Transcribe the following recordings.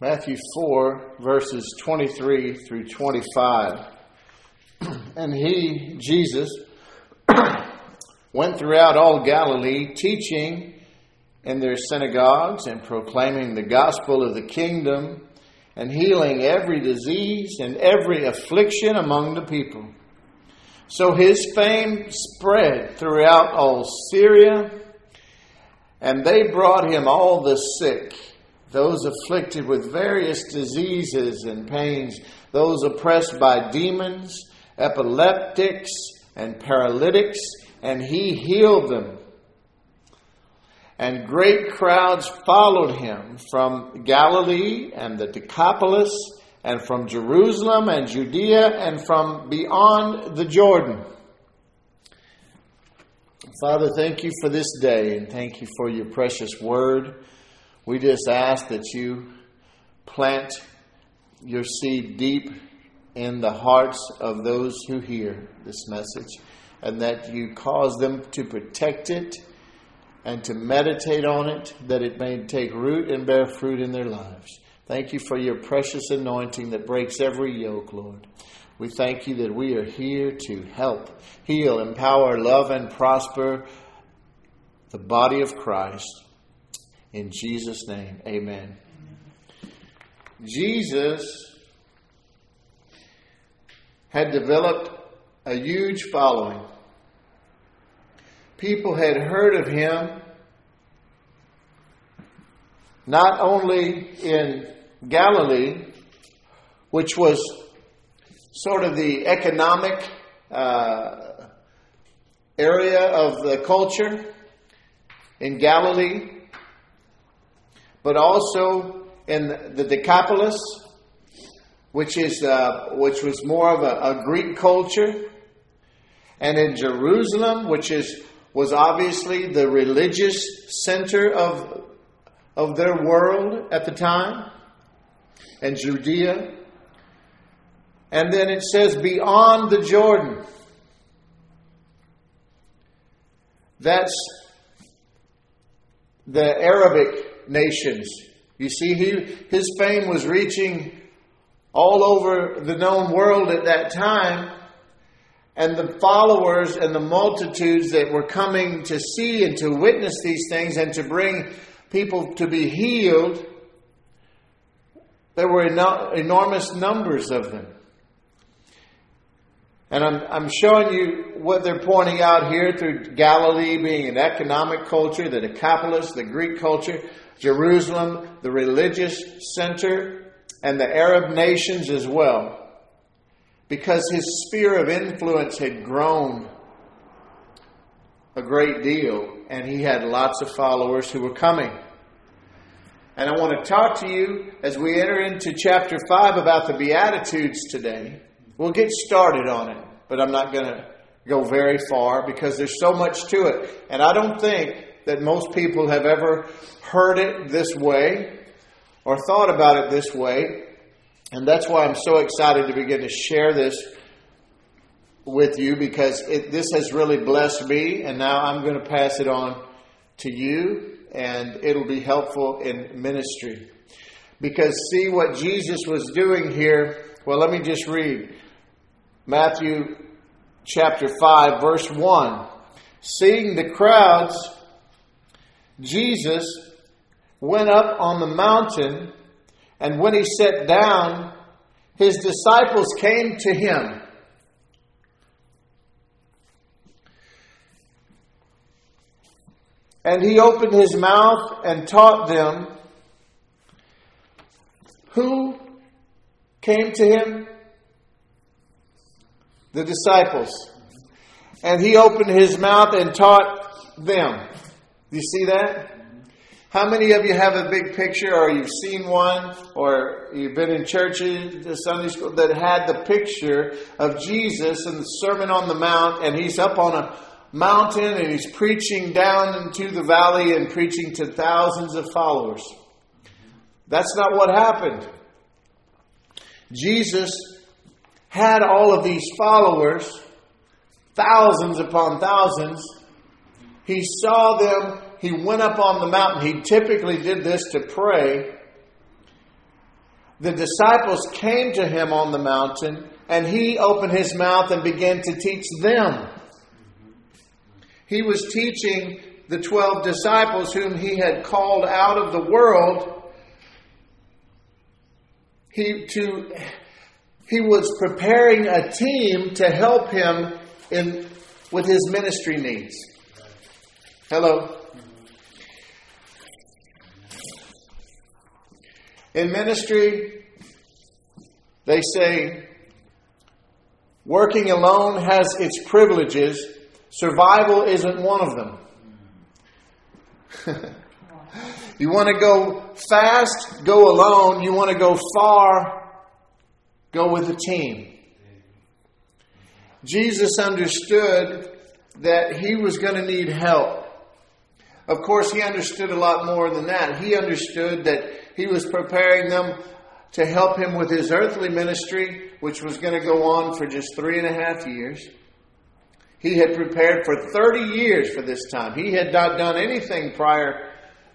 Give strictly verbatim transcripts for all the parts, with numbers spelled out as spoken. Matthew four, verses twenty-three through twenty-five. And he, Jesus, went throughout all Galilee, teaching in their synagogues and proclaiming the gospel of the kingdom and healing every disease and every affliction among the people. So his fame spread throughout all Syria, and they brought him all the sick, those afflicted with various diseases and pains, those oppressed by demons, epileptics, and paralytics, and he healed them. And great crowds followed him from Galilee and the Decapolis, and from Jerusalem and Judea, and from beyond the Jordan. Father, thank you for this day, and thank you for your precious word. We just ask that you plant your seed deep in the hearts of those who hear this message, and that you cause them to protect it and to meditate on it, that it may take root and bear fruit in their lives. Thank you for your precious anointing that breaks every yoke, Lord. We thank you that we are here to help, heal, empower, love, and prosper the body of Christ. In Jesus' name, amen. Jesus had developed a huge following. People had heard of him not only in Galilee, which was sort of the economic uh, area of the culture in Galilee, but also in the Decapolis, which is uh, which was more of a, a Greek culture, and in Jerusalem, which is was obviously the religious center of of their world at the time, and Judea. And then it says beyond the Jordan. That's the Arabic nations. You see, he, his fame was reaching all over the known world at that time. And the followers and the multitudes that were coming to see and to witness these things and to bring people to be healed, there were eno- enormous numbers of them. And I'm, I'm showing you what they're pointing out here through Galilee being an economic culture, the Decapolis, the Greek culture, Jerusalem, the religious center, and the Arab nations as well. Because his sphere of influence had grown a great deal, and he had lots of followers who were coming. And I want to talk to you as we enter into chapter five about the Beatitudes today. We'll get started on it, but I'm not going to go very far because there's so much to it. And I don't think that most people have ever heard it this way or thought about it this way. And that's why I'm so excited to begin to share this with you, because it, this has really blessed me. And now I'm going to pass it on to you, and it'll be helpful in ministry. Because see what Jesus was doing here. Well, let me just read Matthew chapter five, verse one. Seeing the crowds, Jesus went up on the mountain, and when he sat down, his disciples came to him. And he opened his mouth and taught them. Who came to him? The disciples. And he opened his mouth and taught them. Do you see that? How many of you have a big picture, or you've seen one, or you've been in churches, Sunday school, that had the picture of Jesus and the Sermon on the Mount, and he's up on a mountain and he's preaching down into the valley and preaching to thousands of followers? That's not what happened. Jesus had all of these followers, thousands upon thousands. He saw them. He went up on the mountain. He typically did this to pray. The disciples came to him on the mountain, and he opened his mouth and began to teach them. He was teaching the twelve disciples whom he had called out of the world. He, to, he was preparing a team to help him in with his ministry needs. Hello. In ministry, they say, working alone has its privileges. Survival isn't one of them. You want to go fast, go alone. You want to go far, go with a team. Jesus understood that he was going to need help. Of course, he understood a lot more than that. He understood that he was preparing them to help him with his earthly ministry, which was going to go on for just three and a half years. He had prepared for thirty years for this time. He had not done anything prior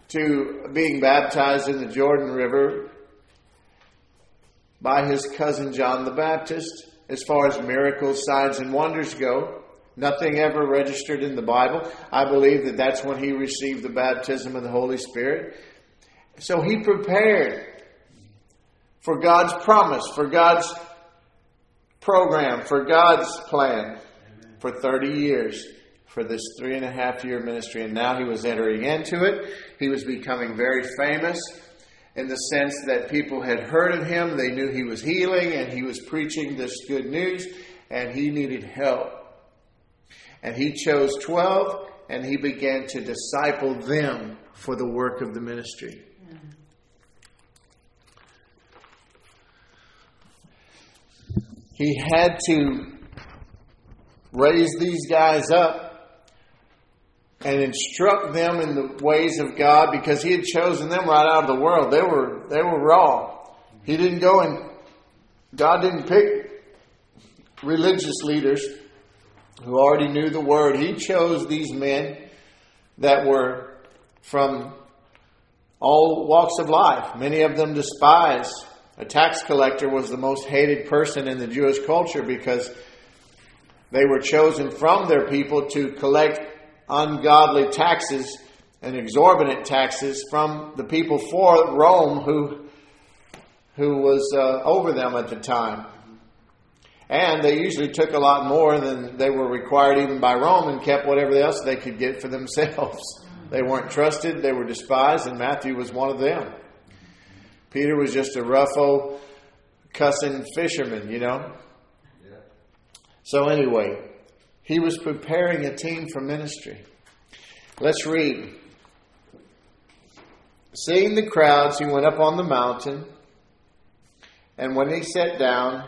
to being baptized in the Jordan River by his cousin John the Baptist. As far as miracles, signs, and wonders go, nothing ever registered in the Bible. I believe that that's when he received the baptism of the Holy Spirit. So he prepared for God's promise, for God's program, for God's plan for thirty years for this three and a half year ministry. And now he was entering into it. He was becoming very famous in the sense that people had heard of him. They knew he was healing and he was preaching this good news, and he needed help. And he chose twelve, and he began to disciple them for the work of the ministry. Mm-hmm. He had to raise these guys up and instruct them in the ways of God, because he had chosen them right out of the world. They were they were raw. He didn't go and God didn't pick religious leaders who already knew the word. He chose these men that were from all walks of life. Many of them despised. A tax collector was the most hated person in the Jewish culture, because they were chosen from their people to collect ungodly taxes and exorbitant taxes from the people for Rome, who, who was uh, over them at the time. And they usually took a lot more than they were required even by Rome, and kept whatever else they could get for themselves. They weren't trusted. They were despised. And Matthew was one of them. Peter was just a rough old cussing fisherman, you know. Yeah. So anyway, he was preparing a team for ministry. Let's read. Seeing the crowds, he went up on the mountain. And when he sat down,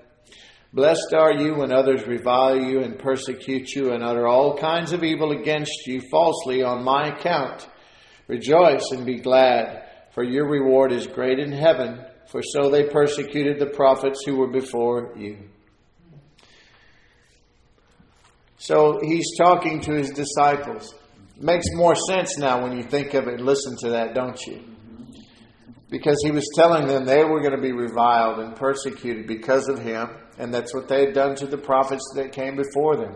Blessed are you when others revile you and persecute you and utter all kinds of evil against you falsely on my account. Rejoice and be glad, for your reward is great in heaven, for so they persecuted the prophets who were before you." So he's talking to his disciples. Makes more sense now when you think of it and listen to that, don't you? Because he was telling them they were going to be reviled and persecuted because of him. And that's what they had done to the prophets that came before them.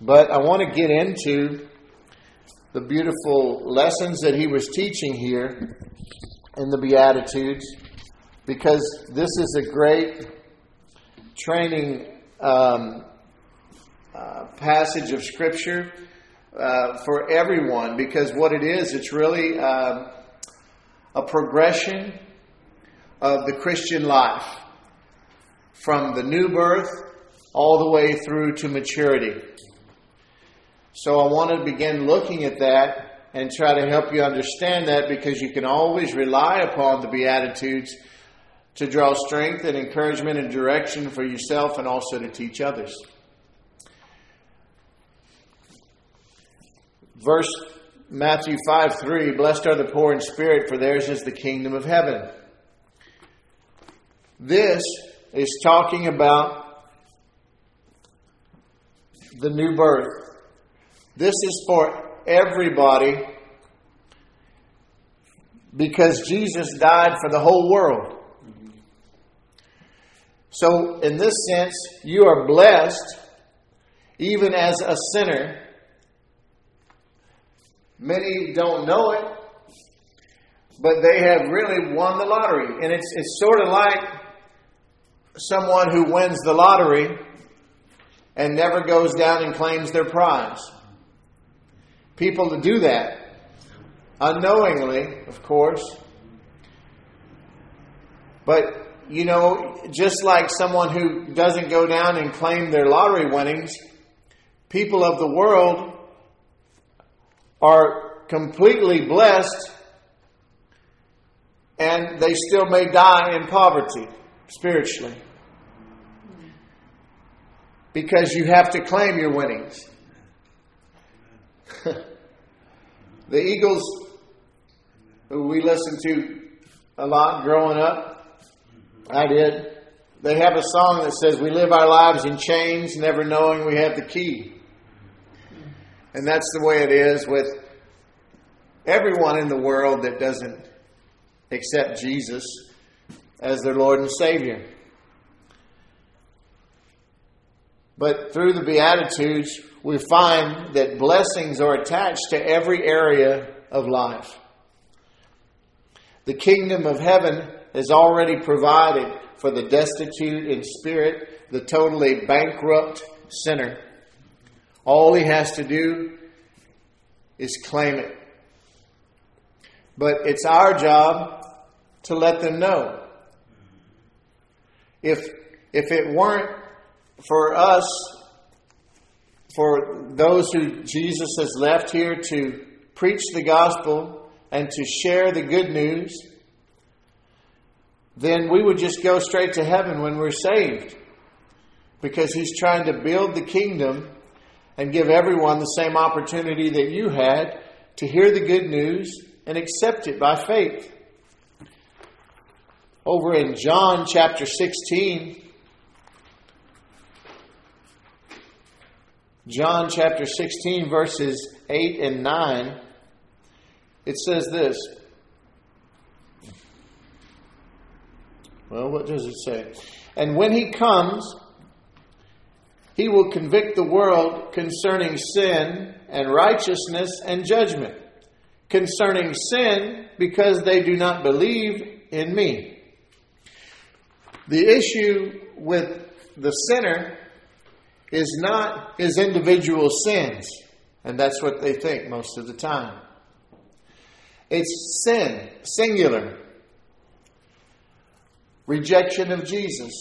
But I want to get into the beautiful lessons that he was teaching here in the Beatitudes, because this is a great training um, uh, passage of Scripture uh, for everyone, because what it is, it's really uh, a progression of the Christian life from the new birth all the way through to maturity. So I want to begin looking at that and try to help you understand that, because you can always rely upon the Beatitudes to draw strength and encouragement and direction for yourself and also to teach others. Verse Matthew five three, "Blessed are the poor in spirit, for theirs is the kingdom of heaven." This is talking about the new birth. This is for everybody, because Jesus died for the whole world. So in this sense, you are blessed even as a sinner. Many don't know it, but they have really won the lottery. And it's it's sort of like someone who wins the lottery and never goes down and claims their prize. People to do that, unknowingly, of course. But, you know, just like someone who doesn't go down and claim their lottery winnings, people of the world are completely blessed, and they still may die in poverty, spiritually. Because you have to claim your winnings. The Eagles, who we listened to a lot growing up, I did, they have a song that says, "We live our lives in chains, never knowing we have the key." And that's the way it is with everyone in the world that doesn't accept Jesus as their Lord and Savior. But through the Beatitudes, we find that blessings are attached to every area of life. The kingdom of heaven is already provided for the destitute in spirit, the totally bankrupt sinner. All he has to do is claim it. But it's our job to let them know. If, if it weren't for us, for those who Jesus has left here to preach the gospel and to share the good news, then we would just go straight to heaven when we're saved. Because he's trying to build the kingdom and give everyone the same opportunity that you had to hear the good news and accept it by faith. Over in John chapter sixteen, John chapter sixteen, verses eight and nine, it says this. Well, what does it say? "And when he comes, he will convict the world concerning sin and righteousness and judgment. Concerning sin, because they do not believe in me." The issue with the sinner is not his individual sins. And that's what they think most of the time. It's sin, singular. Rejection of Jesus.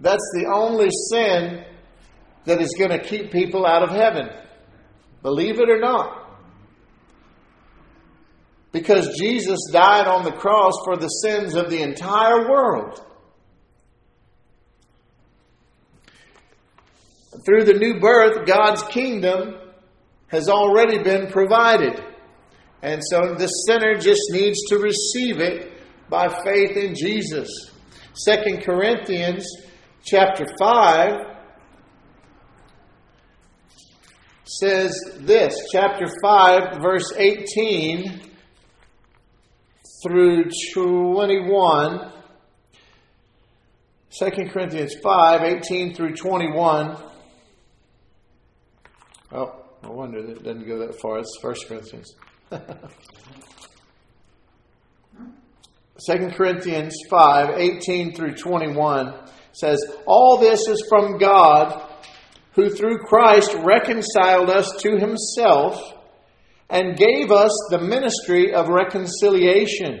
That's the only sin that is going to keep people out of heaven. Believe it or not. Because Jesus died on the cross for the sins of the entire world. Through the new birth, God's kingdom has already been provided. And so the sinner just needs to receive it by faith in Jesus. Second Corinthians chapter five says this. Chapter five, verse eighteen through twenty-one. Second Corinthians five, eighteen through twenty-one. Oh, I wonder that it doesn't go that far. It's First Corinthians. Second Corinthians five, eighteen through twenty-one says, all this is from God, who through Christ reconciled us to himself and gave us the ministry of reconciliation.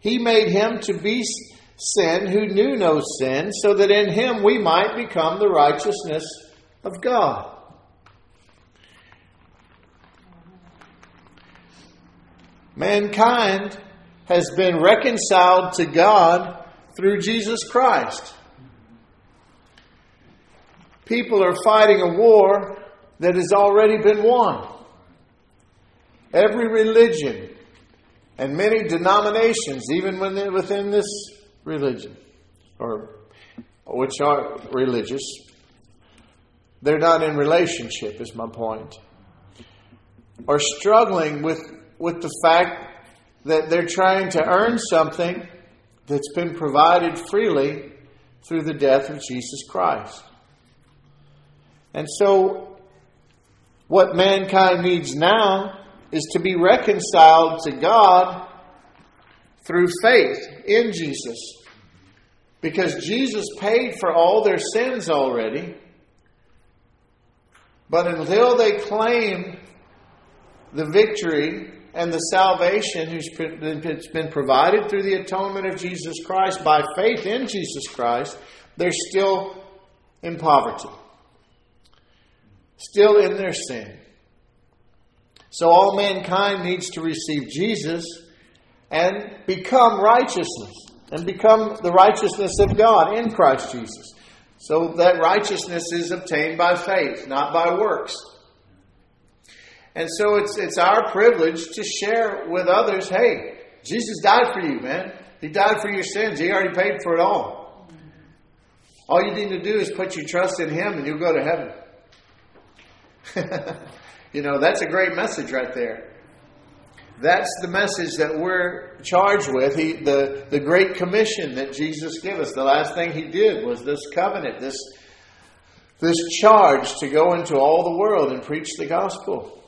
he made him to be sin who knew no sin, so that in him we might become the righteousness of God. Mankind has been reconciled to God through Jesus Christ. People are fighting a war that has already been won. Every religion and many denominations, even within this religion, or which are religious, they're not in relationship, is my point, are struggling with, with the fact that they're trying to earn something that's been provided freely through the death of Jesus Christ. And so, what mankind needs now is to be reconciled to God through faith in Jesus. Because Jesus paid for all their sins already. But until they claim the victory and the salvation that's been provided through the atonement of Jesus Christ by faith in Jesus Christ, they're still in poverty. Still in their sin. So all mankind needs to receive Jesus and become righteousness, and become the righteousness of God in Christ Jesus. So that righteousness is obtained by faith, not by works. And so it's it's our privilege to share with others, hey, Jesus died for you, man. He died for your sins. He already paid for it all. All you need to do is put your trust in him and you'll go to heaven. You know, that's a great message right there. That's the message that we're charged with. He, the, the great commission that Jesus gave us. The last thing he did was this covenant, this, this charge to go into all the world and preach the gospel.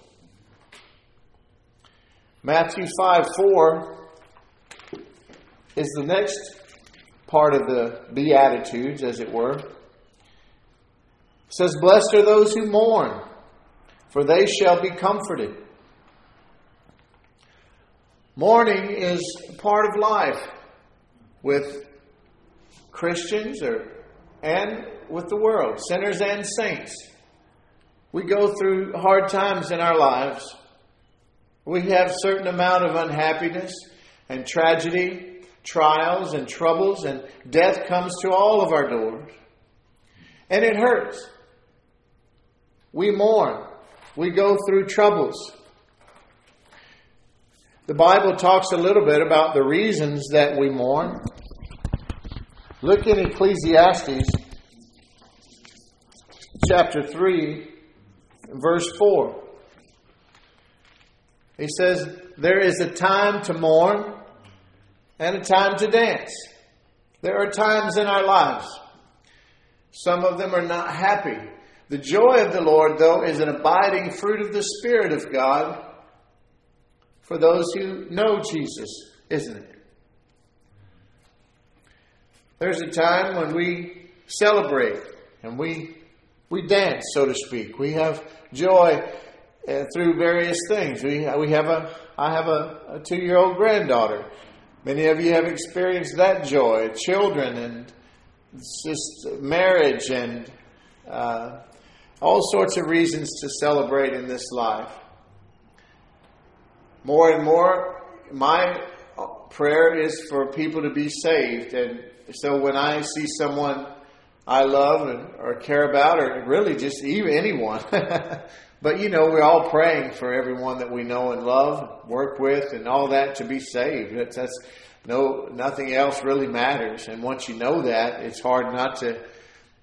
Matthew five four is the next part of the Beatitudes, as it were. It says, blessed are those who mourn, for they shall be comforted. Mourning is part of life with Christians or and with the world, sinners and saints. We go through hard times in our lives. We have a certain amount of unhappiness and tragedy, trials and troubles, and death comes to all of our doors. And it hurts. We mourn. We go through troubles. The Bible talks a little bit about the reasons that we mourn. Look in Ecclesiastes chapter three, verse four. He says, there is a time to mourn and a time to dance. There are times in our lives. Some of them are not happy. The joy of the Lord, though, is an abiding fruit of the Spirit of God for those who know Jesus, isn't it? There's a time when we celebrate and we we dance, so to speak. We have joy uh, through various things. We we have a I have a, a two-year-old granddaughter. Many of you have experienced that joy, children and just marriage and uh, all sorts of reasons to celebrate in this life. More and more, my prayer is for people to be saved. And so when I see someone I love and, or care about, or really just even anyone But, you know, we're all praying for everyone that we know and love, work with, and all that to be saved. That's, that's no, nothing else really matters. And once you know that, it's hard not to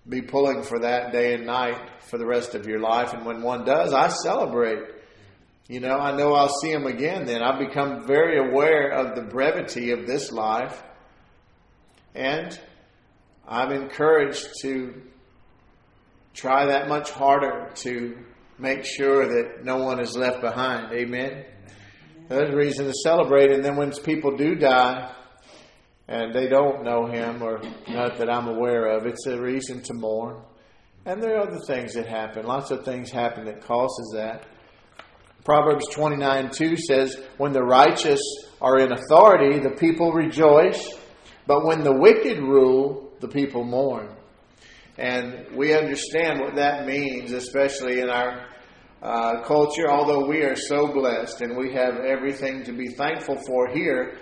be pulling for that day and night for the rest of your life. And when one does, I celebrate. You know, I know I'll see him again then. I've become very aware of the brevity of this life. And I'm encouraged to try that much harder to make sure that no one is left behind. Amen. There's a reason to celebrate. And then when people do die and they don't know him, or not that I'm aware of, it's a reason to mourn. And there are other things that happen. Lots of things happen that causes that. Proverbs twenty-nine two says, when the righteous are in authority, the people rejoice. But when the wicked rule, the people mourn. And we understand what that means, especially in our uh, culture. Although we are so blessed and we have everything to be thankful for here,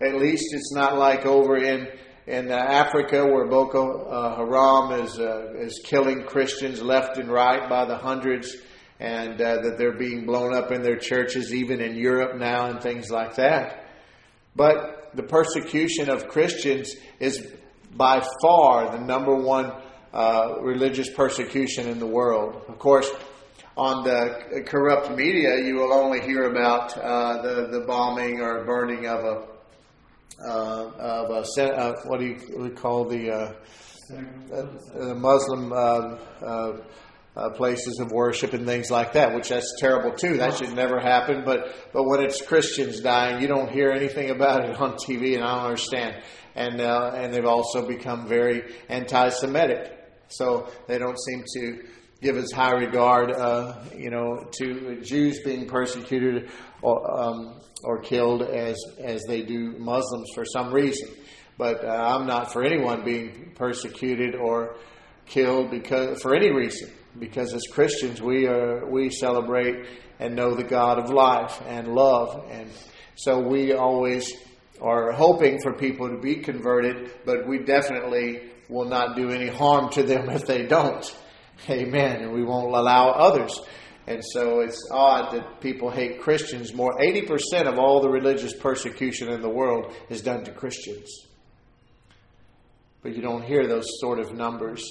at least it's not like over in in uh, Africa where Boko uh, Haram is uh, is killing Christians left and right by the hundreds, and uh, that they're being blown up in their churches, even in Europe now and things like that. But the persecution of Christians is by far the number one Uh, religious persecution in the world. Of course, on the corrupt media, you will only hear about uh, the the bombing or burning of a uh, of a uh, what do you call the uh, uh, Muslim uh, uh, uh, places of worship and things like that, which that's terrible too. That should never happen. But but when it's Christians dying, you don't hear anything about it on T V, and I don't understand. And uh, and they've also become very anti-Semitic. So they don't seem to give as high regard, uh, you know, to Jews being persecuted or um, or killed as as they do Muslims for some reason. But uh, I'm not for anyone being persecuted or killed because for any reason. Because as Christians, we are we celebrate and know the God of life and love, and so we always are hoping for people to be converted. But we definitely will not do any harm to them if they don't. Amen. And we won't allow others. And so it's odd that people hate Christians more. eighty percent of all the religious persecution in the world is done to Christians. But you don't hear those sort of numbers.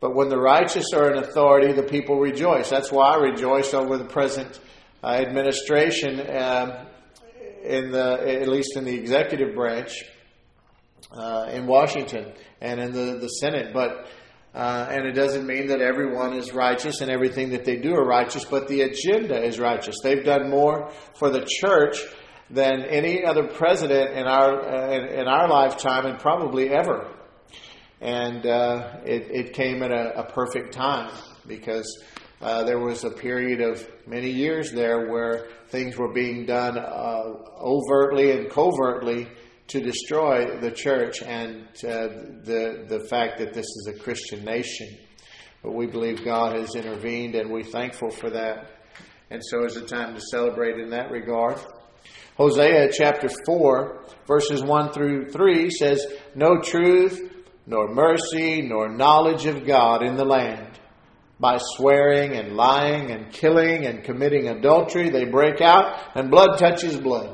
But when the righteous are in authority, the people rejoice. That's why I rejoice over the present uh, administration, uh, in the at least in the executive branch. Uh, in Washington and in the, the Senate. But uh, and it doesn't mean that everyone is righteous and everything that they do are righteous, but the agenda is righteous. They've done more for the church than any other president in our uh, in, in our lifetime, and probably ever. And uh, it, it came at a, a perfect time, because uh, there was a period of many years there where things were being done uh, overtly and covertly to destroy the church, and uh, the the fact that this is a Christian nation. But we believe God has intervened, and we're thankful for that. And so it's a time to celebrate in that regard. Hosea chapter four, verses one through three says, "No truth, nor mercy, nor knowledge of God in the land. By swearing and lying and killing and committing adultery, they break out, and blood touches blood.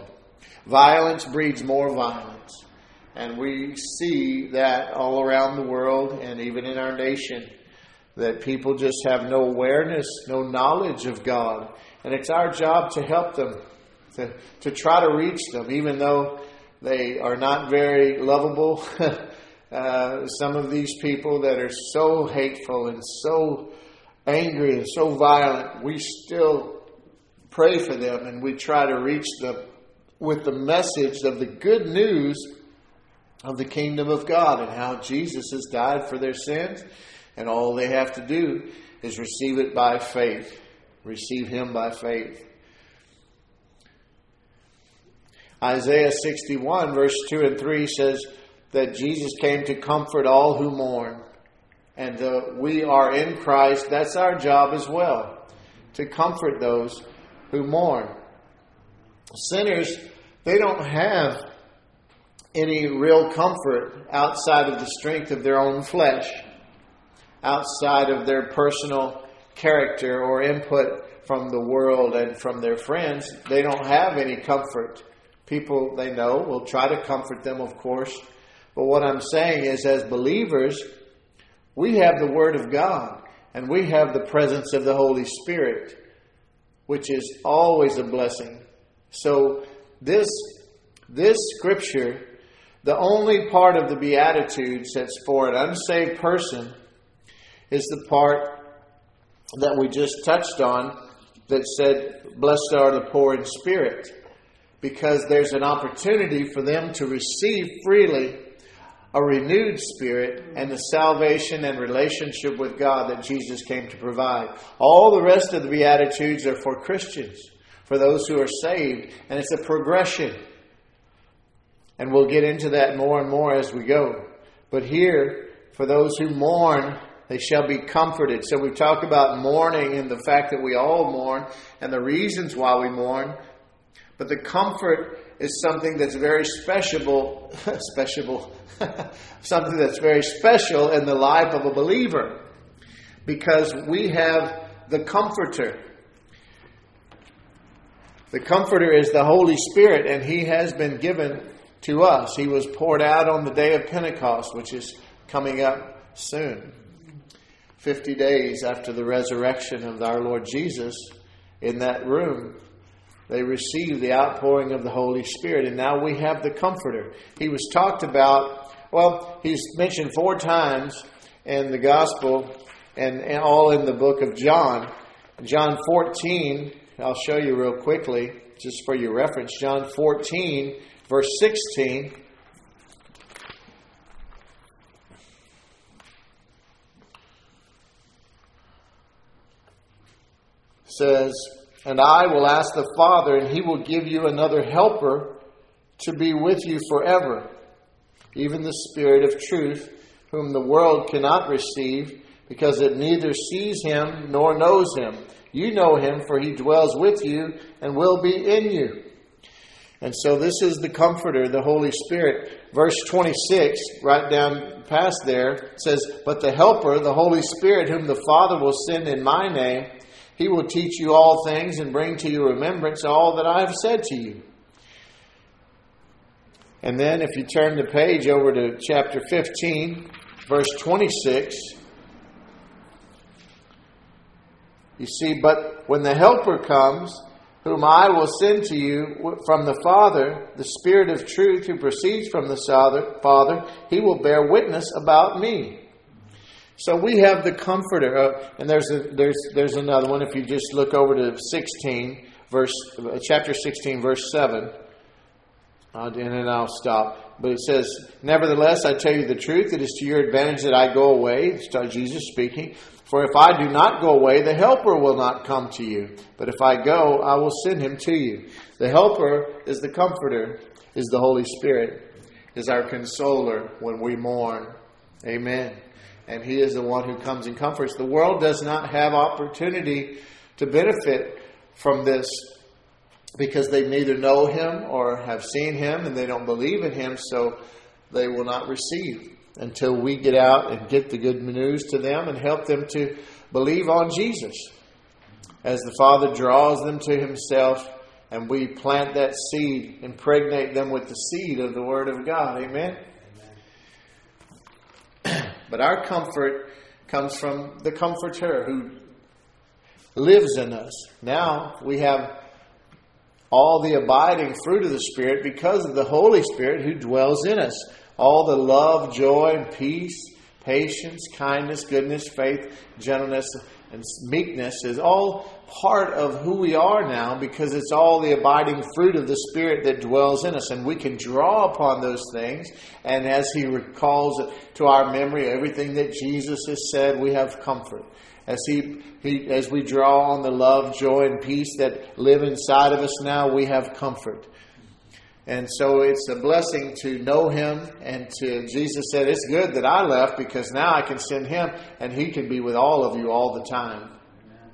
Violence breeds more violence." And we see that all around the world, and even in our nation, that people just have no awareness, no knowledge of God. And it's our job to help them, to, to try to reach them, even though they are not very lovable. uh, some of these people that are so hateful and so angry and so violent, we still pray for them, and we try to reach them with the message of the good news of the kingdom of God, and how Jesus has died for their sins, and all they have to do is receive it by faith. Receive him by faith. Isaiah sixty-one, verse two and three says that Jesus came to comfort all who mourn. And the, we are in Christ. That's our job as well, to comfort those who mourn. Sinners, they don't have any real comfort outside of the strength of their own flesh, outside of their personal character or input from the world and from their friends, they don't have any comfort. People they know will try to comfort them, of course. But what I'm saying is, as believers, we have the Word of God and we have the presence of the Holy Spirit, which is always a blessing. So this, this scripture, the only part of the Beatitudes that's for an unsaved person is the part that we just touched on that said, blessed are the poor in spirit, because there's an opportunity for them to receive freely a renewed spirit and the salvation and relationship with God that Jesus came to provide. All the rest of the Beatitudes are for Christians, for those who are saved, and it's a progression. And we'll get into that more and more as we go. But here, for those who mourn, they shall be comforted. So we talk about mourning and the fact that we all mourn and the reasons why we mourn. But the comfort is something that's very special, special, something that's very special in the life of a believer, because we have the Comforter. The Comforter is the Holy Spirit, and He has been given to us. He was poured out on the day of Pentecost, which is coming up soon. Fifty days after the resurrection of our Lord Jesus, in that room, they received the outpouring of the Holy Spirit. And now we have the Comforter. He was talked about, well, he's mentioned four times in the Gospel and, and all in the book of John. John fourteen, I'll show you real quickly, just for your reference. John fourteen, verse sixteen. Says, and I will ask the Father, and He will give you another helper to be with you forever, even the Spirit of truth, whom the world cannot receive, because it neither sees Him nor knows Him. You know Him, for He dwells with you and will be in you. And so this is the Comforter, the Holy Spirit. Verse twenty-six, right down past there, says, but the Helper, the Holy Spirit, whom the Father will send in my name, He will teach you all things and bring to your remembrance all that I have said to you. And then if you turn the page over to chapter fifteen, verse twenty-six, you see, but when the Helper comes, whom I will send to you from the Father, the Spirit of truth who proceeds from the Father, He will bear witness about me. So we have the Comforter, uh, and there's a, there's there's another one. If you just look over to sixteen, verse uh, chapter sixteen, verse seven, uh, and then I'll stop. But it says, nevertheless, I tell you the truth, it is to your advantage that I go away. It's Jesus speaking. For if I do not go away, the Helper will not come to you. But if I go, I will send Him to you. The Helper is the Comforter, is the Holy Spirit, is our consoler when we mourn. Amen. And He is the one who comes and comforts. The world does not have opportunity to benefit from this because they neither know Him or have seen Him, and they don't believe in Him, so they will not receive until we get out and get the good news to them and help them to believe on Jesus. As the Father draws them to Himself and we plant that seed, impregnate them with the seed of the Word of God. Amen? But our comfort comes from the Comforter who lives in us. Now we have all the abiding fruit of the Spirit because of the Holy Spirit who dwells in us. All the love, joy, and peace, patience, kindness, goodness, faith, gentleness, and meekness is all part of who we are now because it's all the abiding fruit of the Spirit that dwells in us. And we can draw upon those things. And as He recalls to our memory everything that Jesus has said, we have comfort. As he, he as we draw on the love, joy, and peace that live inside of us now, we have comfort. And so it's a blessing to know Him. And to Jesus said, it's good that I left because now I can send Him and He can be with all of you all the time. Amen.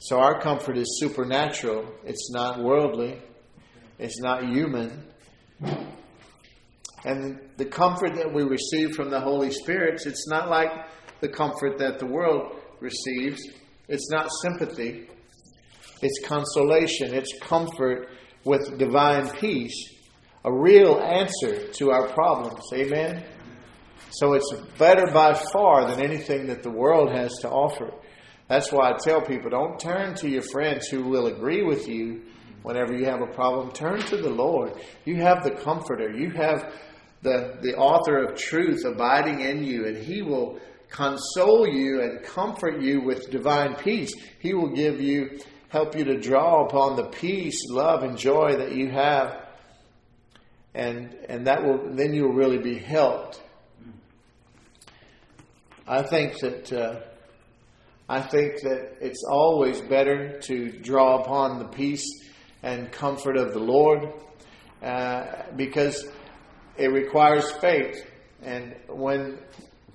So our comfort is supernatural. It's not worldly. It's not human. And the comfort that we receive from the Holy Spirit, it's not like the comfort that the world receives. It's not sympathy. It's consolation. It's comfort with divine peace. A real answer to our problems. Amen? So it's better by far than anything that the world has to offer. That's why I tell people, don't turn to your friends who will agree with you whenever you have a problem. Turn to the Lord. You have the Comforter. You have the, the author of truth abiding in you, and He will console you and comfort you with divine peace. He will give you, help you to draw upon the peace, love, and joy that you have. And and that will then you'll really be helped. I think that uh, I think that it's always better to draw upon the peace and comfort of the Lord, uh, because it requires faith. And when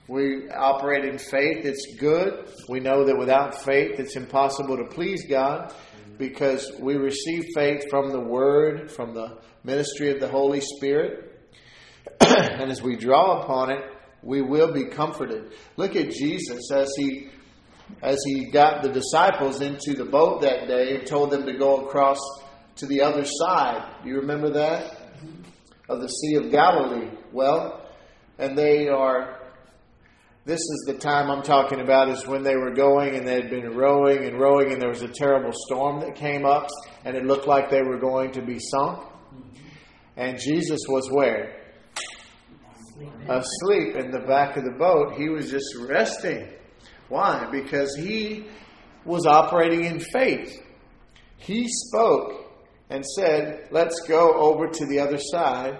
we operate in faith, it's good. We know that without faith, it's impossible to please God, because we receive faith from the Word, from the ministry of the Holy Spirit. And as we draw upon it, we will be comforted. Look at Jesus as he as he got the disciples into the boat that day and told them to go across to the other side. Do you remember that? Of the Sea of Galilee. Well, and they are... This is the time I'm talking about, is when they were going and they had been rowing and rowing, and there was a terrible storm that came up, and it looked like they were going to be sunk. And Jesus was where? Asleep in the back of the boat. He was just resting. Why? Because He was operating in faith. He spoke and said, let's go over to the other side.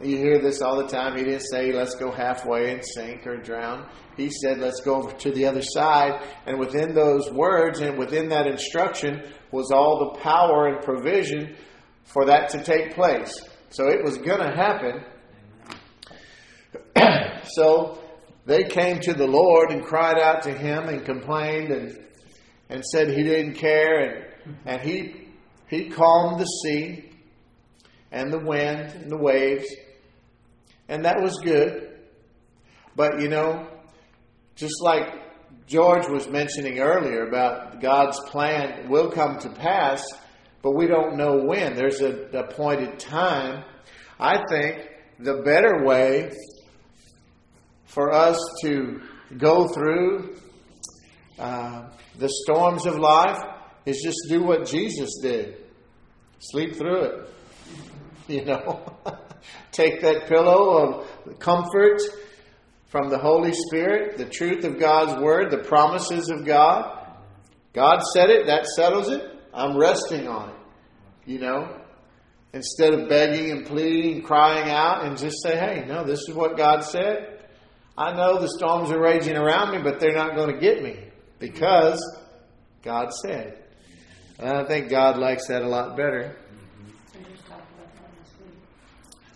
You hear this all the time. He didn't say, let's go halfway and sink or drown. He said, let's go over to the other side. And within those words and within that instruction was all the power and provision for that to take place. So it was going to happen. So they came to the Lord and cried out to Him and complained and and said He didn't care. And, and he, he calmed the sea and the wind and the waves. And that was good. But, you know, just like George was mentioning earlier about God's plan will come to pass, but we don't know when. There's an appointed time. I think the better way for us to go through uh, the storms of life is just do what Jesus did. Sleep through it. You know, take that pillow of comfort from the Holy Spirit, the truth of God's Word, the promises of God. God said it, that settles it. I'm resting on it, you know. Instead of begging and pleading, crying out, and just say, hey, no, this is what God said. I know the storms are raging around me, but they're not going to get me because God said. And I think God likes that a lot better.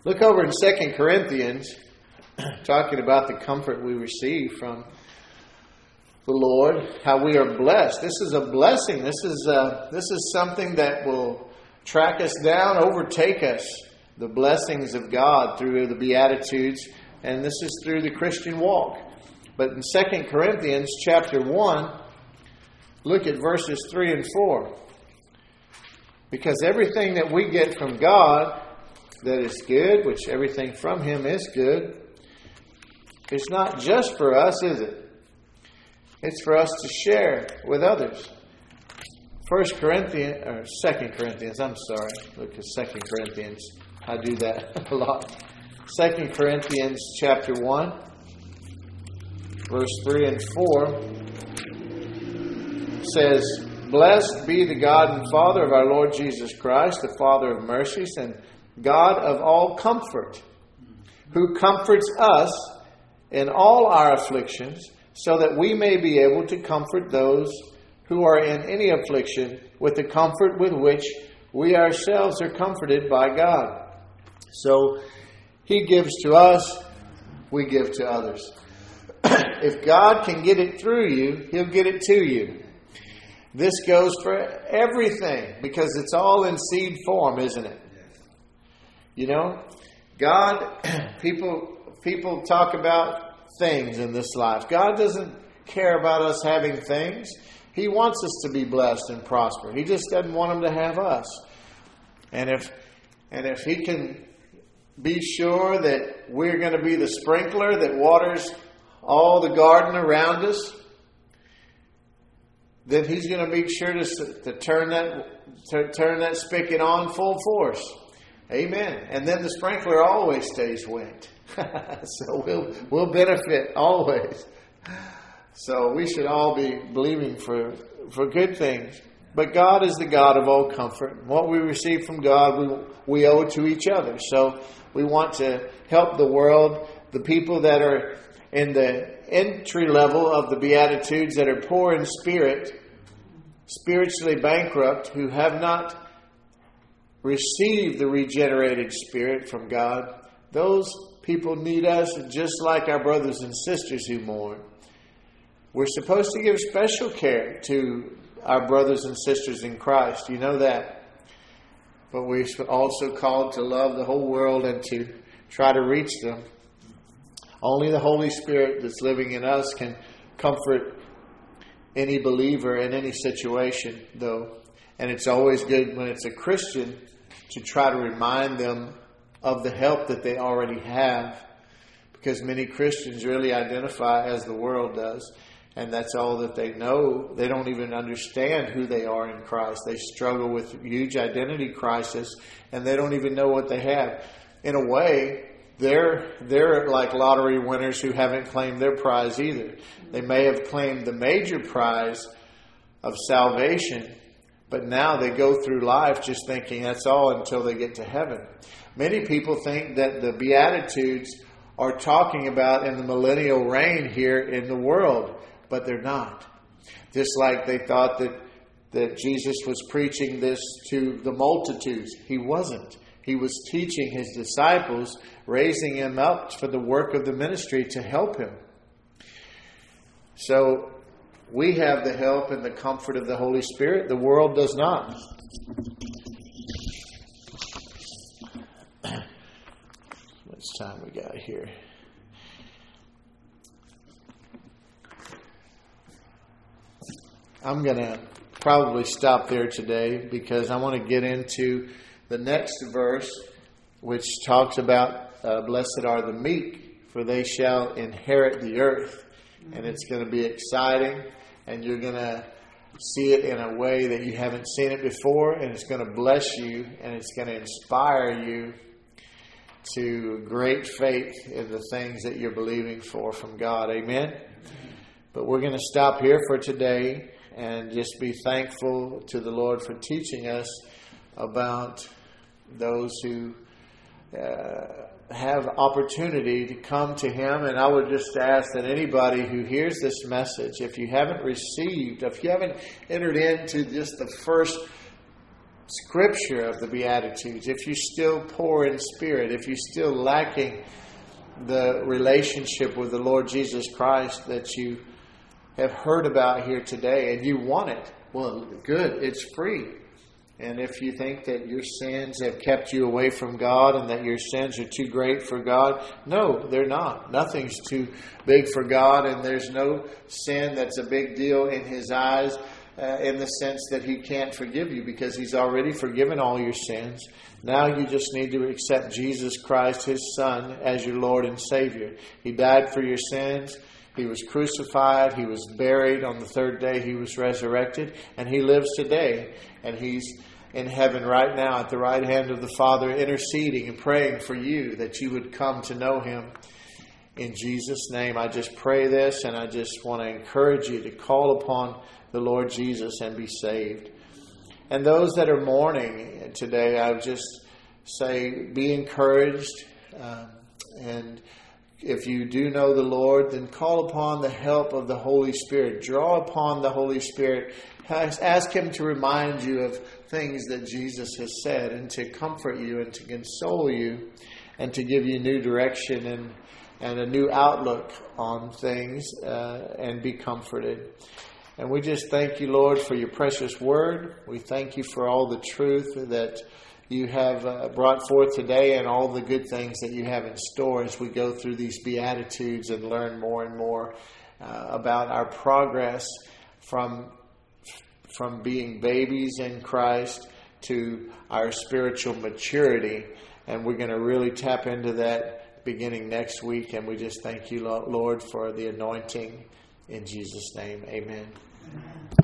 Look over in Second Corinthians, talking about the comfort we receive from the Lord, how we are blessed. This is a blessing. This is a, this is something that will track us down, overtake us, the blessings of God through the Beatitudes, and this is through the Christian walk. But in Second Corinthians chapter one, look at verses three and four. Because everything that we get from God that is good, which everything from Him is good, it's not just for us, is it? It's for us to share with others. First Corinthians, or Second Corinthians, I'm sorry. Look at Second Corinthians. I do that a lot. Second Corinthians chapter one, verse three and four says, blessed be the God and Father of our Lord Jesus Christ, the Father of mercies and God of all comfort, who comforts us in all our afflictions, so that we may be able to comfort those who are in any affliction with the comfort with which we ourselves are comforted by God. So He gives to us, we give to others. If God can get it through you, He'll get it to you. This goes for everything, because it's all in seed form, isn't it? You know, God, people people talk about things in this life. God doesn't care about us having things. He wants us to be blessed and prosper. He just doesn't want them to have us. And if and if he can be sure that we're going to be the sprinkler that waters all the garden around us, then he's going to make sure to, to turn that to turn that spigot on full force. Amen. And then the sprinkler always stays wet. So we'll we'll benefit always. So we should all be believing for, for good things. But God is the God of all comfort. What we receive from God, we we owe to each other. So we want to help the world, the people that are in the entry level of the Beatitudes, that are poor in spirit, spiritually bankrupt, who have not received the regenerated spirit from God. Those people need us just like our brothers and sisters who mourn. We're supposed to give special care to our brothers and sisters in Christ. You know that. But we're also called to love the whole world and to try to reach them. Only the Holy Spirit that's living in us can comfort any believer in any situation, though. And it's always good when it's a Christian to try to remind them of the help that they already have, because many Christians really identify as the world does, and that's all that they know. They don't even understand who they are in Christ. They struggle with huge identity crisis, and they don't even know what they have. In a way, They're they're like lottery winners who haven't claimed their prize either. They may have claimed the major prize of salvation, but now they go through life just thinking that's all until they get to heaven. Many people think that the Beatitudes are talking about in the millennial reign here in the world, but they're not. Just like they thought that, that Jesus was preaching this to the multitudes. He wasn't. He was teaching his disciples, raising him up for the work of the ministry to help him. So we have the help and the comfort of the Holy Spirit. The world does not. What time we got here? I'm going to probably stop there today because I want to get into the next verse, which talks about uh, blessed are the meek, for they shall inherit the earth. And it's going to be exciting, and you're going to see it in a way that you haven't seen it before, and it's going to bless you, and it's going to inspire you to great faith in the things that you're believing for from God. Amen? But we're going to stop here for today and just be thankful to the Lord for teaching us about those who uh, have opportunity to come to him. And I would just ask that anybody who hears this message, if you haven't received, if you haven't entered into just the first scripture of the Beatitudes, if you're still poor in spirit, if you're still lacking the relationship with the Lord Jesus Christ that you have heard about here today, and you want it, well, good, it's free. And if you think that your sins have kept you away from God and that your sins are too great for God, no, they're not. Nothing's too big for God, and there's no sin that's a big deal in his eyes uh, in the sense that he can't forgive you because he's already forgiven all your sins. Now you just need to accept Jesus Christ, his Son, as your Lord and Savior. He died for your sins. He was crucified, he was buried, on the third day he was resurrected, and he lives today. And he's in heaven right now at the right hand of the Father, interceding and praying for you that you would come to know him. In Jesus' name, I just pray this, and I just want to encourage you to call upon the Lord Jesus and be saved. And those that are mourning today, I would just say, be encouraged, um, and if you do know the Lord, then call upon the help of the Holy Spirit. Draw upon the Holy Spirit. Ask him to remind you of things that Jesus has said, and to comfort you and to console you and to give you new direction and, and a new outlook on things, uh, and be comforted. And we just thank you, Lord, for your precious word. We thank you for all the truth that you have uh, brought forth today, and all the good things that you have in store as we go through these Beatitudes and learn more and more uh, about our progress from from being babies in Christ to our spiritual maturity. And we're going to really tap into that beginning next week. And we just thank you, Lord, for the anointing. In Jesus' name, amen. Amen.